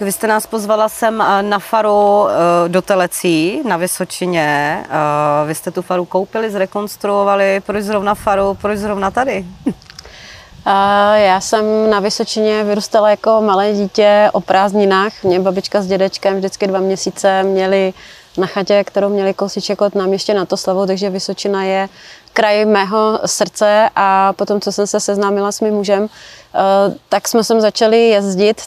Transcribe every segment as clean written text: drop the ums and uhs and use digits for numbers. Vy jste nás pozvala sem na faru do Telecí, na Vysočině. Vy jste tu faru koupili, zrekonstruovali. Proč zrovna faru, proč zrovna tady? Já jsem na Vysočině vyrůstala jako malé dítě o prázdninách. Mě babička s dědečkem vždycky 2 měsíce měli na chatě, kterou měli kousíček od náměstí na to slavu, takže Vysočina je kraj mého srdce a potom, co jsem se seznámila s mým mužem, tak jsme sem začali jezdit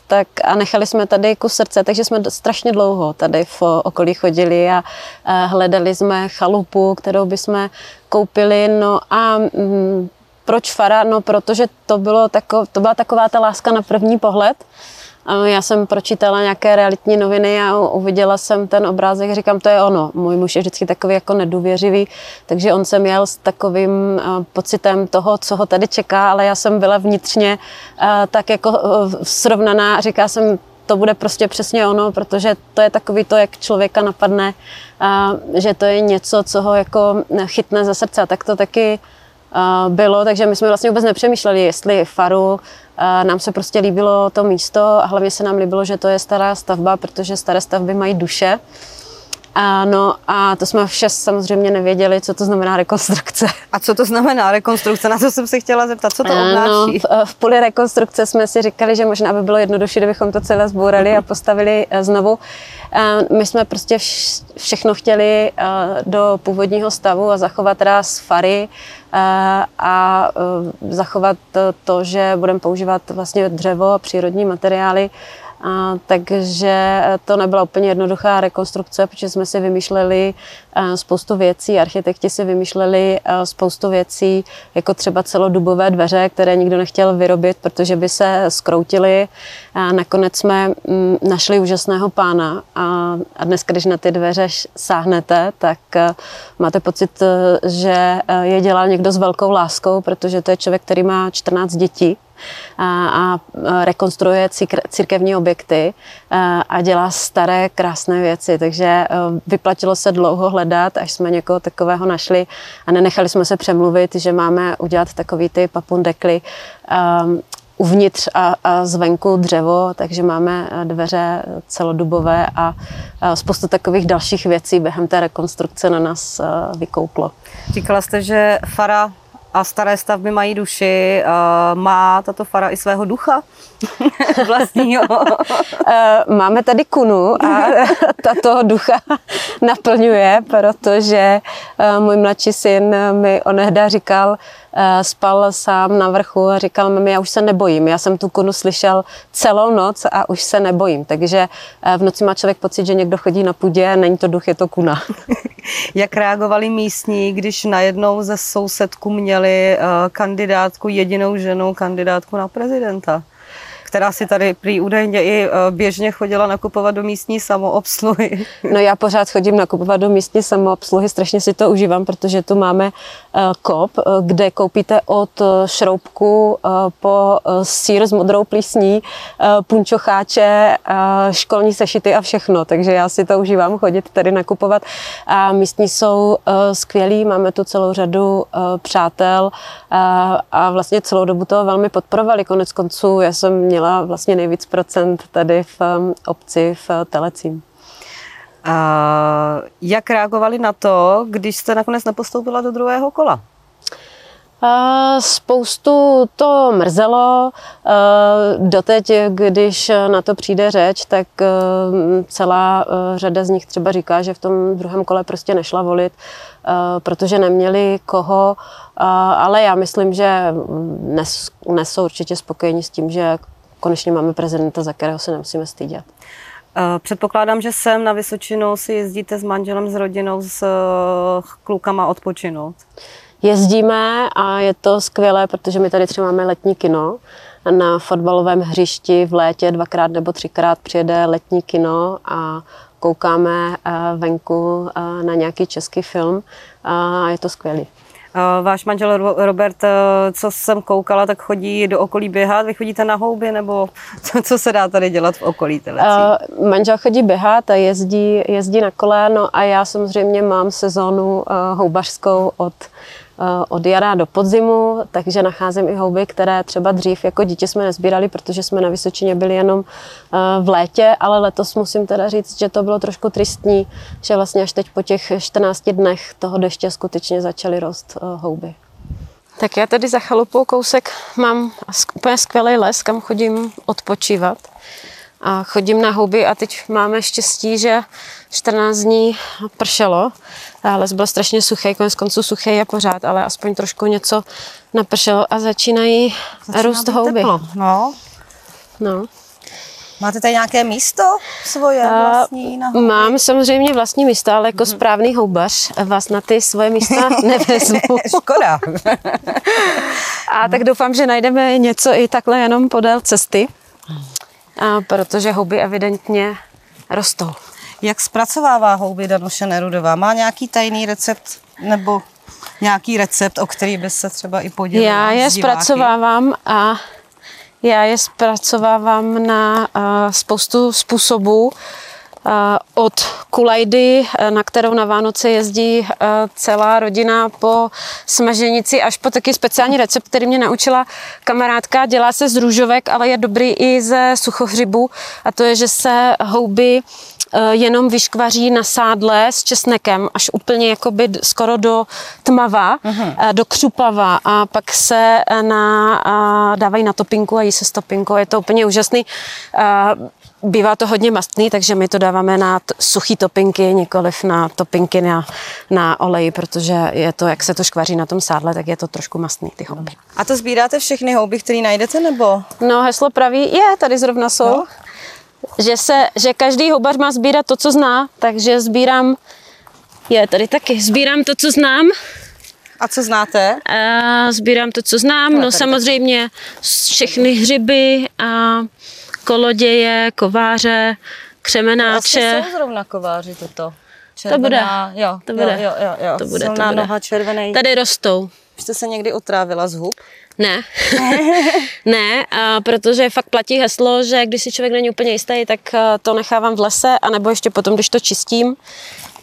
a nechali jsme tady kus srdce, takže jsme strašně dlouho tady v okolí chodili a hledali jsme chalupu, kterou bychom koupili. No a proč fara? No protože to byla taková ta láska na první pohled. Já jsem pročítala nějaké realitní noviny a uviděla jsem ten obrázek, říkám, to je ono. Můj muž je vždycky takový jako nedůvěřivý, takže on sem jel s takovým pocitem toho, co ho tady čeká, ale já jsem byla vnitřně tak jako srovnaná a říkala jsem, to bude prostě přesně ono, protože to je takový to, jak člověka napadne, že to je něco, co ho jako chytne za srdce, tak to taky bylo, takže my jsme vlastně vůbec nepřemýšleli, jestli faru, nám se prostě líbilo to místo a hlavně se nám líbilo, že to je stará stavba, protože staré stavby mají duše. No a to jsme vše samozřejmě nevěděli, co to znamená rekonstrukce. A co to znamená rekonstrukce? Na to jsem se chtěla zeptat, co to obnáší? No, v půli rekonstrukce jsme si říkali, že možná by bylo jednodušší, kdybychom to celé zbourali a postavili znovu. My jsme prostě všechno chtěli do původního stavu a zachovat ráz fary a zachovat to, že budeme používat vlastně dřevo a přírodní materiály. Takže to nebyla úplně jednoduchá rekonstrukce, protože jsme si vymýšleli spoustu věcí, architekti si vymýšleli spoustu věcí, jako třeba celodubové dveře, které nikdo nechtěl vyrobit, protože by se zkroutily. Nakonec jsme našli úžasného pána a dnes, když na ty dveře sáhnete, tak máte pocit, že je dělal někdo s velkou láskou, protože to je člověk, který má 14 dětí. A rekonstruuje církevní objekty a dělá staré, krásné věci. Takže vyplatilo se dlouho hledat, až jsme někoho takového našli a nenechali jsme se přemluvit, že máme udělat takový ty papundekly uvnitř a zvenku dřevo, takže máme dveře celodubové a spoustu takových dalších věcí během té rekonstrukce na nás vykouklo. Říkala jste, že fara a staré stavby mají duši. Má tato fara i svého ducha vlastního? Máme tady kunu a tato ducha naplňuje, protože můj mladší syn mi onehda říkal, spal sám na vrchu a říkal mi, já už se nebojím. Já jsem tu kunu slyšel celou noc a už se nebojím. Takže v noci má člověk pocit, že někdo chodí na půdě, není to duch, je to kuna. Jak reagovali místní, když najednou ze sousedku měli kandidátku, jedinou ženu, kandidátku na prezidenta, která si tady prý údajně i běžně chodila nakupovat do místní samoobsluhy? No já pořád chodím nakupovat do místní samoobsluhy, strašně si to užívám, protože tu máme kop, kde koupíte od šroubku po sýr s modrou plísní, punčocháče, školní sešity a všechno, takže já si to užívám chodit tady nakupovat a místní jsou skvělí, máme tu celou řadu přátel a vlastně celou dobu to velmi podporovali, konec konců já jsem měla vlastně nejvíc procent tady v obci v Telecím. Jak reagovali na to, když jste nakonec nepostoupila do druhého kola? Spoustu to mrzelo. Doteď, když na to přijde řeč, tak celá řada z nich třeba říká, že v tom druhém kole prostě nešla volit, protože neměli koho, ale já myslím, že dnes jsou určitě spokojeni s tím, že konečně máme prezidenta, za kterého se nemusíme stydět. Předpokládám, že sem na Vysočinu si jezdíte s manželem, s rodinou, s klukama odpočinout. Jezdíme a je to skvělé, protože my tady třeba máme letní kino. Na fotbalovém hřišti v létě 2krát nebo 3krát přijede letní kino a koukáme venku na nějaký český film a je to skvělý. Váš manžel Robert, co jsem koukala, tak chodí do okolí běhat. Vy chodíte na houby nebo co se dá tady dělat v okolí Telecí? Manžel chodí běhat a jezdí na kole, no a já samozřejmě mám sezónu houbařskou od od jara do podzimu, takže nacházím i houby, které třeba dřív jako dítě jsme nezbírali, protože jsme na Vysočině byli jenom v létě, ale letos musím teda říct, že to bylo trošku tristní, že vlastně až teď po těch 14 dnech toho deště skutečně začaly růst houby. Tak já tady za chalupou kousek mám úplně skvělý les, kam chodím odpočívat. A chodím na houby a teď máme štěstí, že 14 dní pršelo. Les byl strašně suchý, konec konců suchý je pořád, ale aspoň trošku něco napršelo a začíná růst houby. No. Máte tady nějaké místo svoje vlastní na houby? Mám samozřejmě vlastní místo, ale jako správný houbař vás na ty svoje místa nevezmu. Škoda. A tak doufám, že najdeme něco i takhle jenom podél cesty. Protože houby evidentně rostou. Jak zpracovává houby Danuše Nerudová? Má nějaký tajný recept nebo nějaký recept, o který by se třeba i podělila? Já je zpracovávám na spoustu způsobů. Od kulajdy, na kterou na Vánoce jezdí celá rodina, po smaženici až po taky speciální recept, který mě naučila kamarádka. Dělá se z růžovek, ale je dobrý i ze suchohřibu. A to je, že se houby jenom vyškvaří na sádle s česnekem, až úplně jakoby skoro do tmava, do křupava, a pak se dávají na topinku a jí se s topinkou. Je to úplně úžasný. Bývá to hodně mastný, takže my to dáváme na suchý topinky, nikoliv na topinky na oleji, protože je to, jak se to škvaří na tom sádle, tak je to trošku mastný, ty houby. A to sbíráte všechny houby, které najdete, nebo? No, heslo praví, tady zrovna jsou, no. Že každý houbař má sbírat to, co zná, takže sbírám, tady taky, sbírám to, co znám. A co znáte? Sbírám to, co znám, samozřejmě všechny hřiby a koloděje, kováře, křemenáče. Vlastně jsou zrovna kováři toto. Červená, to bude. Silná noha, červený. Tady rostou. Jste se někdy otrávila z hub? Ne. Ne, protože fakt platí heslo, že když si člověk není úplně jistý, tak to nechávám v lese, anebo ještě potom, když to čistím,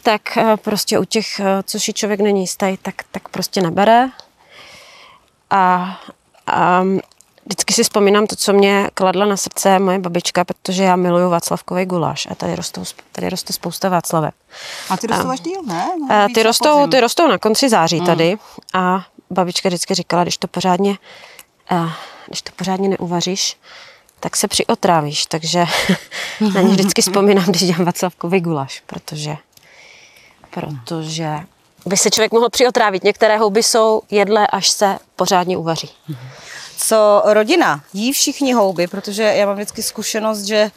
tak prostě u těch, co si člověk není jistý, tak prostě nebere. A vždycky si vzpomínám to, co mě kladla na srdce moje babička, protože já miluju václavkový guláš a tady roste spousta václavek. A ty rostou až díl, ne? Ty rostou na konci září tady a babička vždycky říkala, když to pořádně neuvaříš, tak se přiotrávíš, takže na ně vždycky vzpomínám, když dělám václavkový guláš, protože by se člověk mohl přiotrávit. Některé houby jsou jedlé, až se pořádně uvaří. Co rodina? Jí všichni houby, protože já mám vždycky zkušenost, že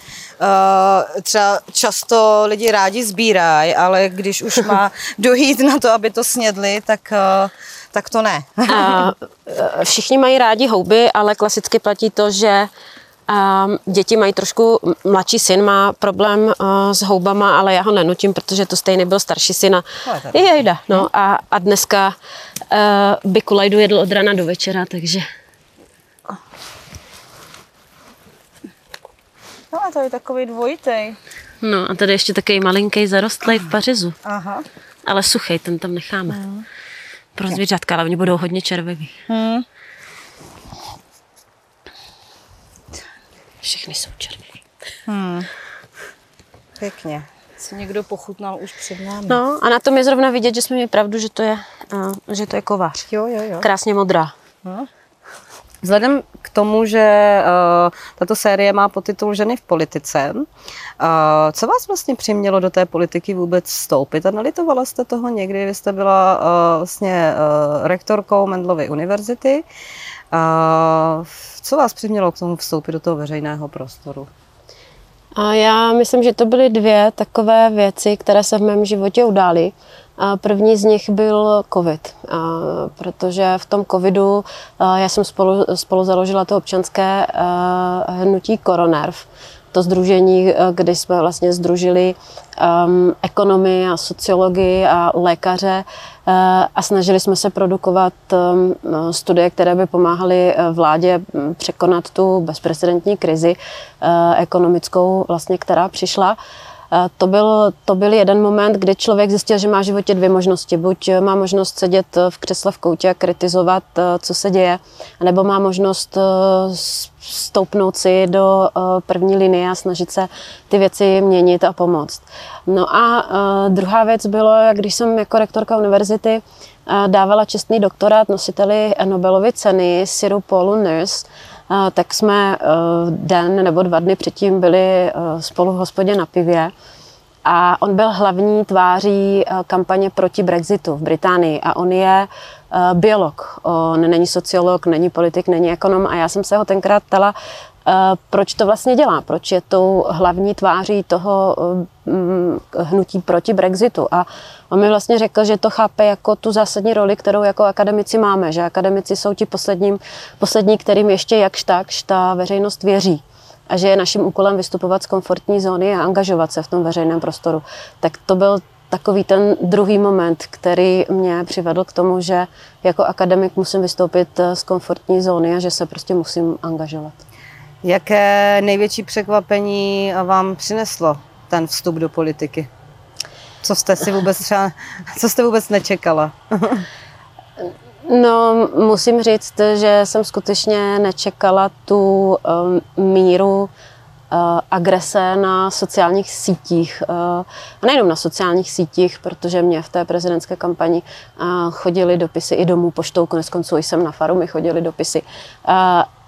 třeba často lidi rádi sbírají, ale když už má dojít na to, aby to snědli, tak to ne. Všichni mají rádi houby, ale klasicky platí to, že děti mají trošku, mladší syn má problém s houbama, ale já ho nenutím, protože to stejně byl starší syn. A dneska by kulajdu jedl od rána do večera, takže... No a to je takový dvojitej. No a tady ještě takový malinký zarostlej v pařizu. Aha. Ale suchý, ten tam necháme. No. Pro zvířátka, ale oni budou hodně červený. Všechny jsou červený. Pěkně. Si někdo pochutnal už před námi. No a na tom je zrovna vidět, že jsme měli pravdu, že to je kovář. Jo. Krásně modrá. No. Vzhledem k tomu, že tato série má podtitul Ženy v politice, co vás vlastně přimělo do té politiky vůbec vstoupit? A nelitovala jste toho někdy? Vy jste byla vlastně rektorkou Mendelovy univerzity. Co vás přimělo k tomu vstoupit do toho veřejného prostoru? A já myslím, že to byly dvě takové věci, které se v mém životě udály. A první z nich byl covid, protože v tom covidu já jsem spolu založila to občanské hnutí Koronerv, to sdružení, kdy jsme vlastně sdružili ekonomy a sociologii a lékaře a snažili jsme se produkovat studie, které by pomáhaly vládě překonat tu bezprecedentní krizi ekonomickou, vlastně, která přišla. To byl jeden moment, kdy člověk zjistil, že má v životě dvě možnosti. Buď má možnost sedět v křesle v koutě a kritizovat, co se děje, nebo má možnost stoupnout si do první linie a snažit se ty věci měnit a pomoct. No a druhá věc bylo, když jsem jako rektorka univerzity dávala čestný doktorát nositeli Nobelovy ceny Siru Paulu Nurse, tak jsme den nebo dva dny předtím byli spolu v hospodě na pivě a on byl hlavní tváří kampaně proti Brexitu v Británii a on je biolog, on není sociolog, není politik, není ekonom a já jsem se ho tenkrát ptala, proč to vlastně dělá, proč je tou hlavní tváří toho hnutí proti Brexitu. A on mi vlastně řekl, že to chápe jako tu zásadní roli, kterou jako akademici máme, že akademici jsou ti poslední, kterým ještě jakž takž ta veřejnost věří. A že je naším úkolem vystupovat z komfortní zóny a angažovat se v tom veřejném prostoru. Tak to byl takový ten druhý moment, který mě přivedl k tomu, že jako akademik musím vystoupit z komfortní zóny a že se prostě musím angažovat. Jaké největší překvapení vám přineslo ten vstup do politiky? Co jste vůbec nečekala? No, musím říct, že jsem skutečně nečekala tu míru agrese na sociálních sítích. A nejenom na sociálních sítích, protože mě v té prezidentské kampani chodily dopisy i domů poštou, koneckonců jsem na faru, mi chodily dopisy.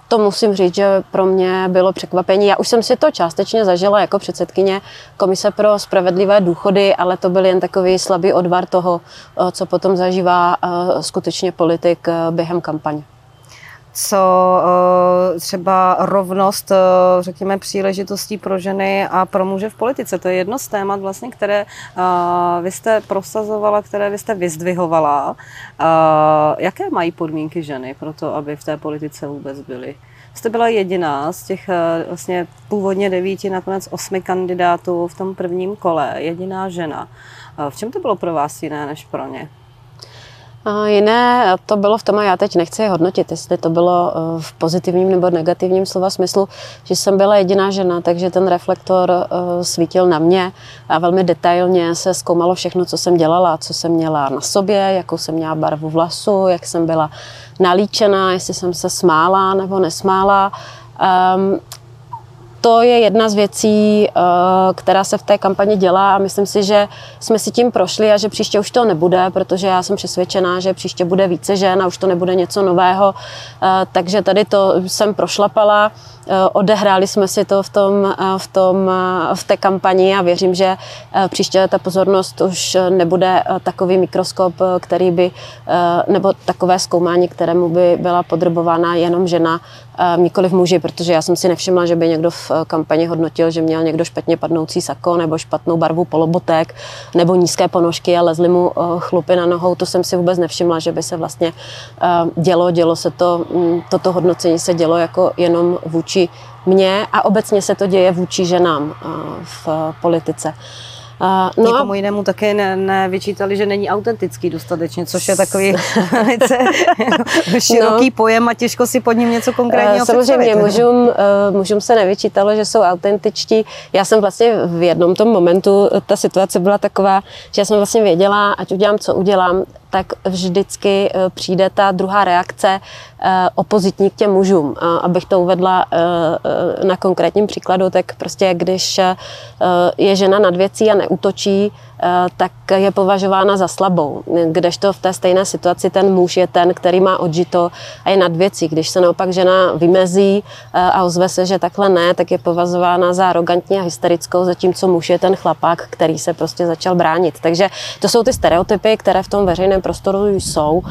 To musím říct, že pro mě bylo překvapení. Já už jsem si to částečně zažila jako předsedkyně Komise pro spravedlivé důchody, ale to byl jen takový slabý odvar toho, co potom zažívá skutečně politik během kampaně. Co třeba rovnost, řekněme, příležitostí pro ženy a pro muže v politice. To je jedno z témat, vlastně, které vy jste prosazovala, které vy jste vyzdvihovala. Jaké mají podmínky ženy pro to, aby v té politice vůbec byly? Jste byla jediná z těch vlastně původně 9, nakonec 8 kandidátů v tom prvním kole. Jediná žena. V čem to bylo pro vás jiné než pro ně? Jiné to bylo v tom, a já teď nechci hodnotit, jestli to bylo v pozitivním nebo negativním slova smyslu, že jsem byla jediná žena, takže ten reflektor svítil na mě a velmi detailně se zkoumalo všechno, co jsem dělala, co jsem měla na sobě, jakou jsem měla barvu vlasu, jak jsem byla nalíčená, jestli jsem se smála nebo nesmála. To je jedna z věcí, která se v té kampani dělá a myslím si, že jsme si tím prošli a že příště už to nebude, protože já jsem přesvědčená, že příště bude více žen a už to nebude něco nového. Takže tady to jsem prošlapala, odehráli jsme si to v té kampani a věřím, že příště ta pozornost už nebude takový mikroskop, který by, nebo takové zkoumání, kterému by byla podrobována jenom žena, nikoliv muži, protože já jsem si nevšimla, že by někdo v kampani hodnotil, že měl někdo špatně padnoucí sako nebo špatnou barvu polobotek nebo nízké ponožky a lezly mu chlupy na nohou. To jsem si vůbec nevšimla, že by se vlastně dělo se to, toto hodnocení se dělo jako jenom vůči mně a obecně se to děje vůči ženám v politice. No nikomu jinému také nevyčítali, že není autentický dostatečně, což je takový velice široký pojem a těžko si pod ním něco konkrétního samozřejmě představit. Samozřejmě mužům se nevyčítalo, že jsou autentičtí. Já jsem vlastně v jednom tom momentu, ta situace byla taková, že já jsem vlastně věděla, ať udělám, co udělám, tak vždycky přijde ta druhá reakce opozitní k těm mužům. Abych to uvedla na konkrétním příkladu, tak prostě když je žena nad věcí a neútočí, tak je považována za slabou. Kdežto v té stejné situaci ten muž je ten, který má odžito a je nad věcí. Když se naopak žena vymezí a ozve se, že takhle ne, tak je považována za arrogantní a hysterickou, zatímco muž je ten chlapák, který se prostě začal bránit. Takže to jsou ty stereotypy, které v tom veřejném prostoru jsou.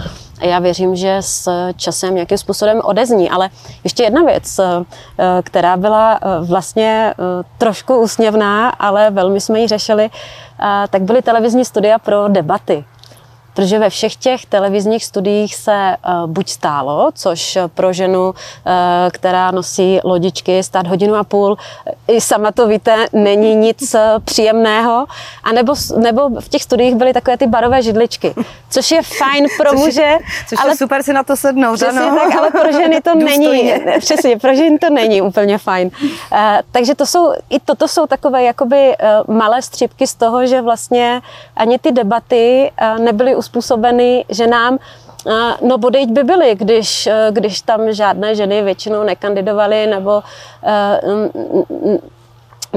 Já věřím, že s časem nějakým způsobem odezní, ale ještě jedna věc, která byla vlastně trošku úsměvná, ale velmi jsme ji řešili, tak byly televizní studia pro debaty. protože ve všech těch televizních studiích se buď stálo, což pro ženu, která nosí lodičky, stát 1,5 hodiny, i sama to víte, není nic příjemného, anebo v těch studiích byly takové ty barové židličky, což je fajn pro muže. Což je super si na to sednout, ano. Tak, ale pro ženy to není, přesně, pro ženy to není úplně fajn. Takže to jsou takové jakoby malé střípky z toho, že vlastně ani ty debaty nebyly uspůsobeny ženám. No bodejť by byly, když tam žádné ženy většinou nekandidovaly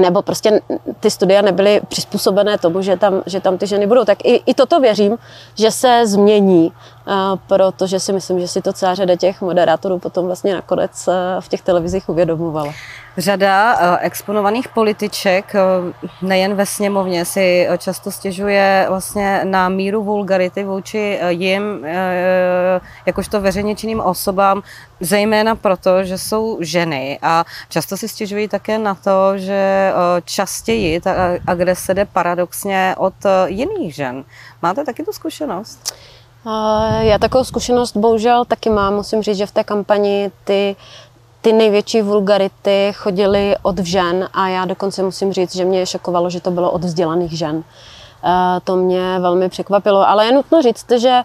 nebo prostě ty studia nebyly přizpůsobené tomu, že tam ty ženy budou. Tak i toto věřím, že se změní, protože si myslím, že si to celá řada těch moderátorů potom vlastně nakonec v těch televizích uvědomovala. Řada exponovaných političek, nejen ve sněmovně, si často stěžuje vlastně na míru vulgarity vůči jim, jakožto veřejně činným osobám, zejména proto, že jsou ženy. A často si stěžují také na to, že častěji ta agrese jde paradoxně od jiných žen. Máte taky tu zkušenost? Já takovou zkušenost bohužel taky mám. Musím říct, že v té kampani ty největší vulgarity chodily od žen a já dokonce musím říct, že mě šokovalo, že to bylo od vzdělaných žen. To mě velmi překvapilo, ale je nutno říct, že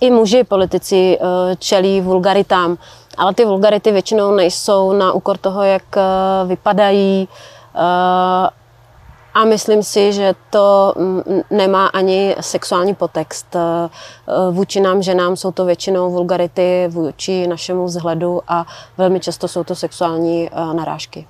i muži politici čelí vulgaritám, ale ty vulgarity většinou nejsou na úkor toho, jak vypadají, a myslím si, že to nemá ani sexuální podtext. Vůči nám ženám jsou to většinou vulgarity vůči našemu vzhledu a velmi často jsou to sexuální narážky.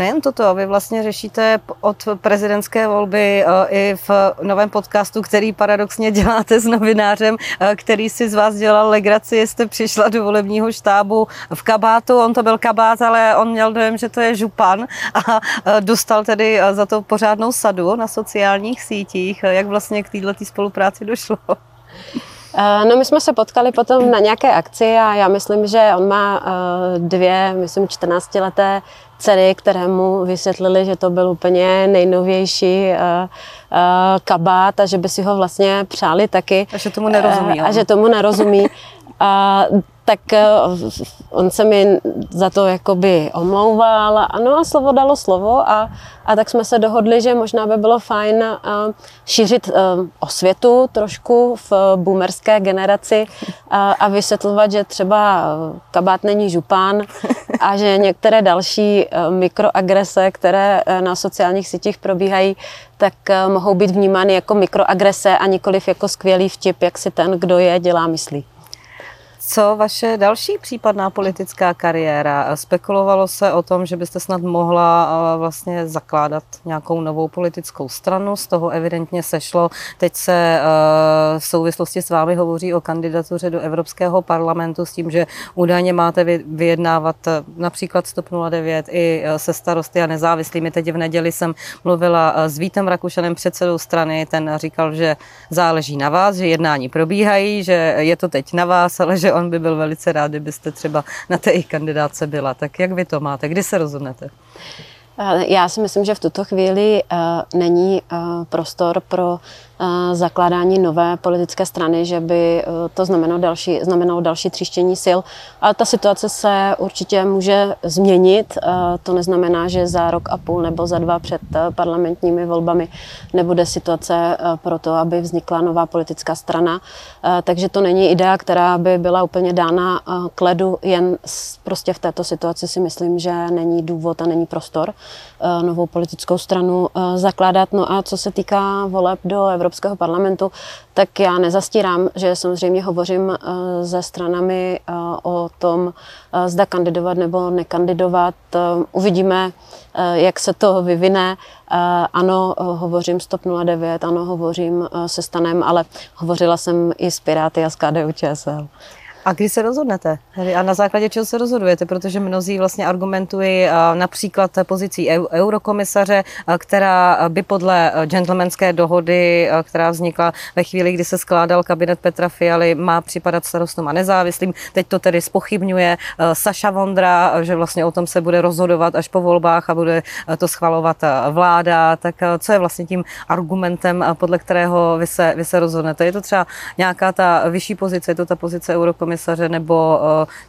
Nejen toto, vy vlastně řešíte od prezidentské volby i v novém podcastu, který paradoxně děláte s novinářem, který si z vás dělal legraci, jste přišla do volebního štábu v kabátu, on to byl kabát, ale on měl dojem, že to je župan a dostal tedy za to pořádnou sadu na sociálních sítích. Jak vlastně k této spolupráci došlo? No, my jsme se potkali potom na nějaké akci a já myslím, že on má 14leté dcery, které mu vysvětlili, že to byl úplně nejnovější kabát a že by si ho vlastně přáli taky. A že tomu nerozumí. A že tomu nerozumí. Tak on se mi za to jakoby omlouval, ano, a slovo dalo slovo a tak jsme se dohodli, že možná by bylo fajn šířit osvětu trošku v boomerské generaci a vysvětlovat, že třeba kabát není župán a že některé další mikroagrese, které na sociálních sítích probíhají, tak mohou být vnímány jako mikroagrese a nikoliv jako skvělý vtip, jak si ten, kdo je, dělá, myslí. Co vaše další případná politická kariéra? Spekulovalo se o tom, že byste snad mohla vlastně zakládat nějakou novou politickou stranu, z toho evidentně sešlo. Teď se v souvislosti s vámi hovoří o kandidatuře do Evropského parlamentu s tím, že údajně máte vyjednávat například s TOP 09 i se starosty a nezávislými. Teď v neděli jsem mluvila s Vítem Rakušanem, předsedou strany, ten říkal, že záleží na vás, že jednání probíhají, že je to teď na vás, ale že on by byl velice rád, kdybyste třeba na té jejich kandidátce byla. Tak jak vy to máte? Kdy se rozhodnete? Já si myslím, že v tuto chvíli není prostor pro zakládání nové politické strany, že by to znamenalo další tříštění sil. Ale ta situace se určitě může změnit. To neznamená, že za 1,5 roku nebo za 2 před parlamentními volbami nebude situace pro to, aby vznikla nová politická strana. Takže to není idea, která by byla úplně dána k ledu, jen prostě v této situaci si myslím, že není důvod a není prostor novou politickou stranu zakládat. No a co se týká voleb do Evropského parlamentu, tak já nezastírám, že samozřejmě hovořím se stranami o tom, zda kandidovat nebo nekandidovat. Uvidíme, jak se to vyvine. Ano, hovořím s TOP 09, ano, hovořím se STANem, ale hovořila jsem i s Piráty a s KDU ČSL. A kdy se rozhodnete? A na základě čeho se rozhodujete? Protože mnozí vlastně argumentují například pozicí eurokomisaře, která by podle gentlemanské dohody, která vznikla ve chvíli, kdy se skládal kabinet Petra Fialy, má připadat Starostům a nezávislým. Teď to tedy zpochybňuje Saša Vondra, že vlastně o tom se bude rozhodovat až po volbách a bude to schvalovat vláda. Tak co je vlastně tím argumentem, podle kterého vy se rozhodnete? Je to třeba nějaká ta vyšší pozice, je to ta pozice eurokomisaře, nebo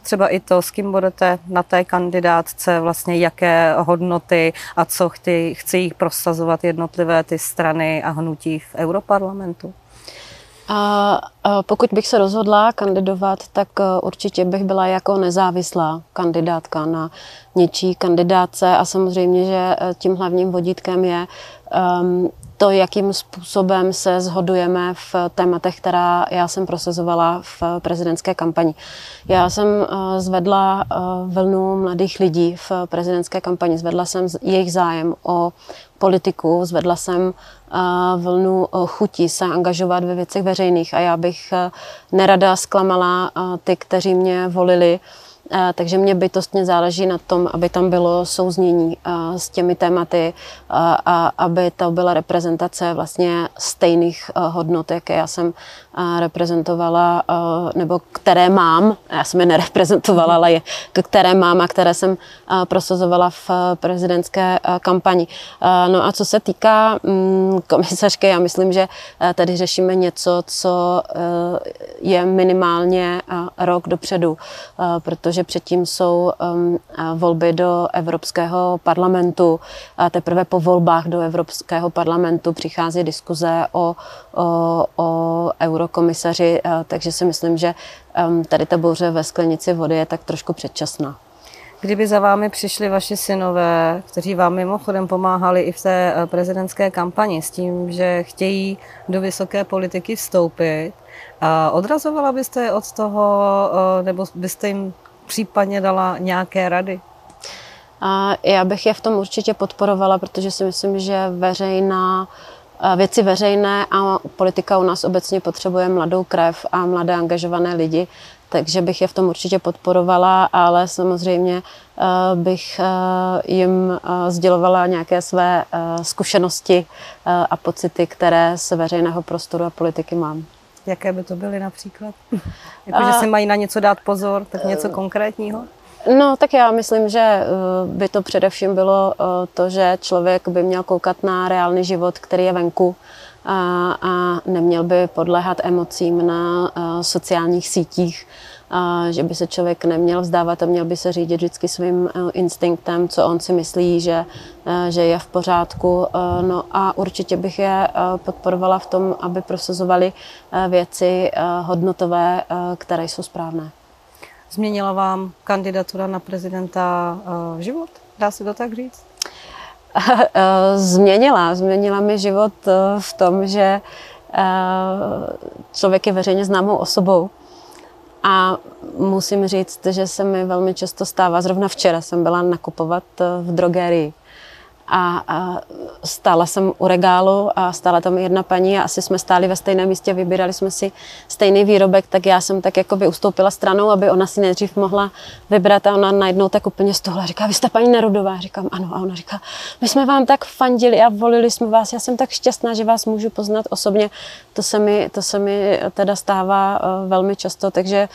třeba i to, s kým budete na té kandidátce, vlastně jaké hodnoty a co chtějí prosazovat jednotlivé ty strany a hnutí v europarlamentu? A pokud bych se rozhodla kandidovat, tak určitě bych byla jako nezávislá kandidátka na něčí kandidátce a samozřejmě, že tím hlavním vodítkem je to, jakým způsobem se shodujeme v tématech, která já jsem prosazovala v prezidentské kampani. Já jsem zvedla vlnu mladých lidí v prezidentské kampani, zvedla jsem jejich zájem o politiku, zvedla jsem vlnu chutí se angažovat ve věcech veřejných a já bych nerada zklamala ty, kteří mě volili. Takže mě bytostně záleží na tom, aby tam bylo souznění s těmi tématy a aby to byla reprezentace vlastně stejných hodnot, jaké já jsem reprezentovala, nebo které mám, já jsem je nereprezentovala, ale je, které mám a které jsem prosazovala v prezidentské kampani. No a co se týká komisařky, já myslím, že tady řešíme něco, co je minimálně rok dopředu, protože předtím jsou volby do Evropského parlamentu a teprve po volbách do Evropského parlamentu přichází diskuze o eurokomisaři, takže si myslím, že tady ta bouře ve sklenici vody je tak trošku předčasná. Kdyby za vámi přišli vaši synové, kteří vám mimochodem pomáhali i v té prezidentské kampani s tím, že chtějí do vysoké politiky vstoupit, odrazovala byste je od toho, nebo byste jim případně dala nějaké rady? Já bych je v tom určitě podporovala, protože si myslím, že věci veřejné a politika u nás obecně potřebuje mladou krev a mladé angažované lidi, takže bych je v tom určitě podporovala, ale samozřejmě bych jim sdělovala nějaké své zkušenosti a pocity, které z veřejného prostoru a politiky mám. Jaké by to byly například? Jakože si mají na něco dát pozor, tak něco konkrétního? No, tak já myslím, že by to především bylo to, že člověk by měl koukat na reálný život, který je venku a neměl by podléhat emocím na sociálních sítích, že by se člověk neměl vzdávat a měl by se řídit vždycky svým instinktem, co on si myslí, že je v pořádku. No a určitě bych je podporovala v tom, aby prosazovali věci hodnotové, které jsou správné. Změnila vám kandidatura na prezidenta život? Dá se to tak říct? Změnila mi život v tom, že člověk je veřejně známou osobou. A musím říct, že se mi velmi často stává, zrovna včera jsem byla nakupovat v drogerii a stála jsem u regálu a stála tam jedna paní a asi jsme stáli ve stejném místě, vybírali jsme si stejný výrobek, tak já jsem tak jakoby ustoupila stranou, aby ona si nejdřív mohla vybrat a ona najednou tak úplně stohla. Říká, vy jste paní Nerudová? Říkám, ano. A ona říká, my jsme vám tak fandili a volili jsme vás, já jsem tak šťastná, že vás můžu poznat osobně. To se mi teda stává velmi často, takže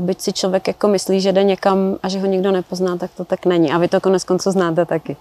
byť si člověk jako myslí, že jde někam a že ho nikdo nepozná, tak to tak není. A vy to koneckonců znáte taky.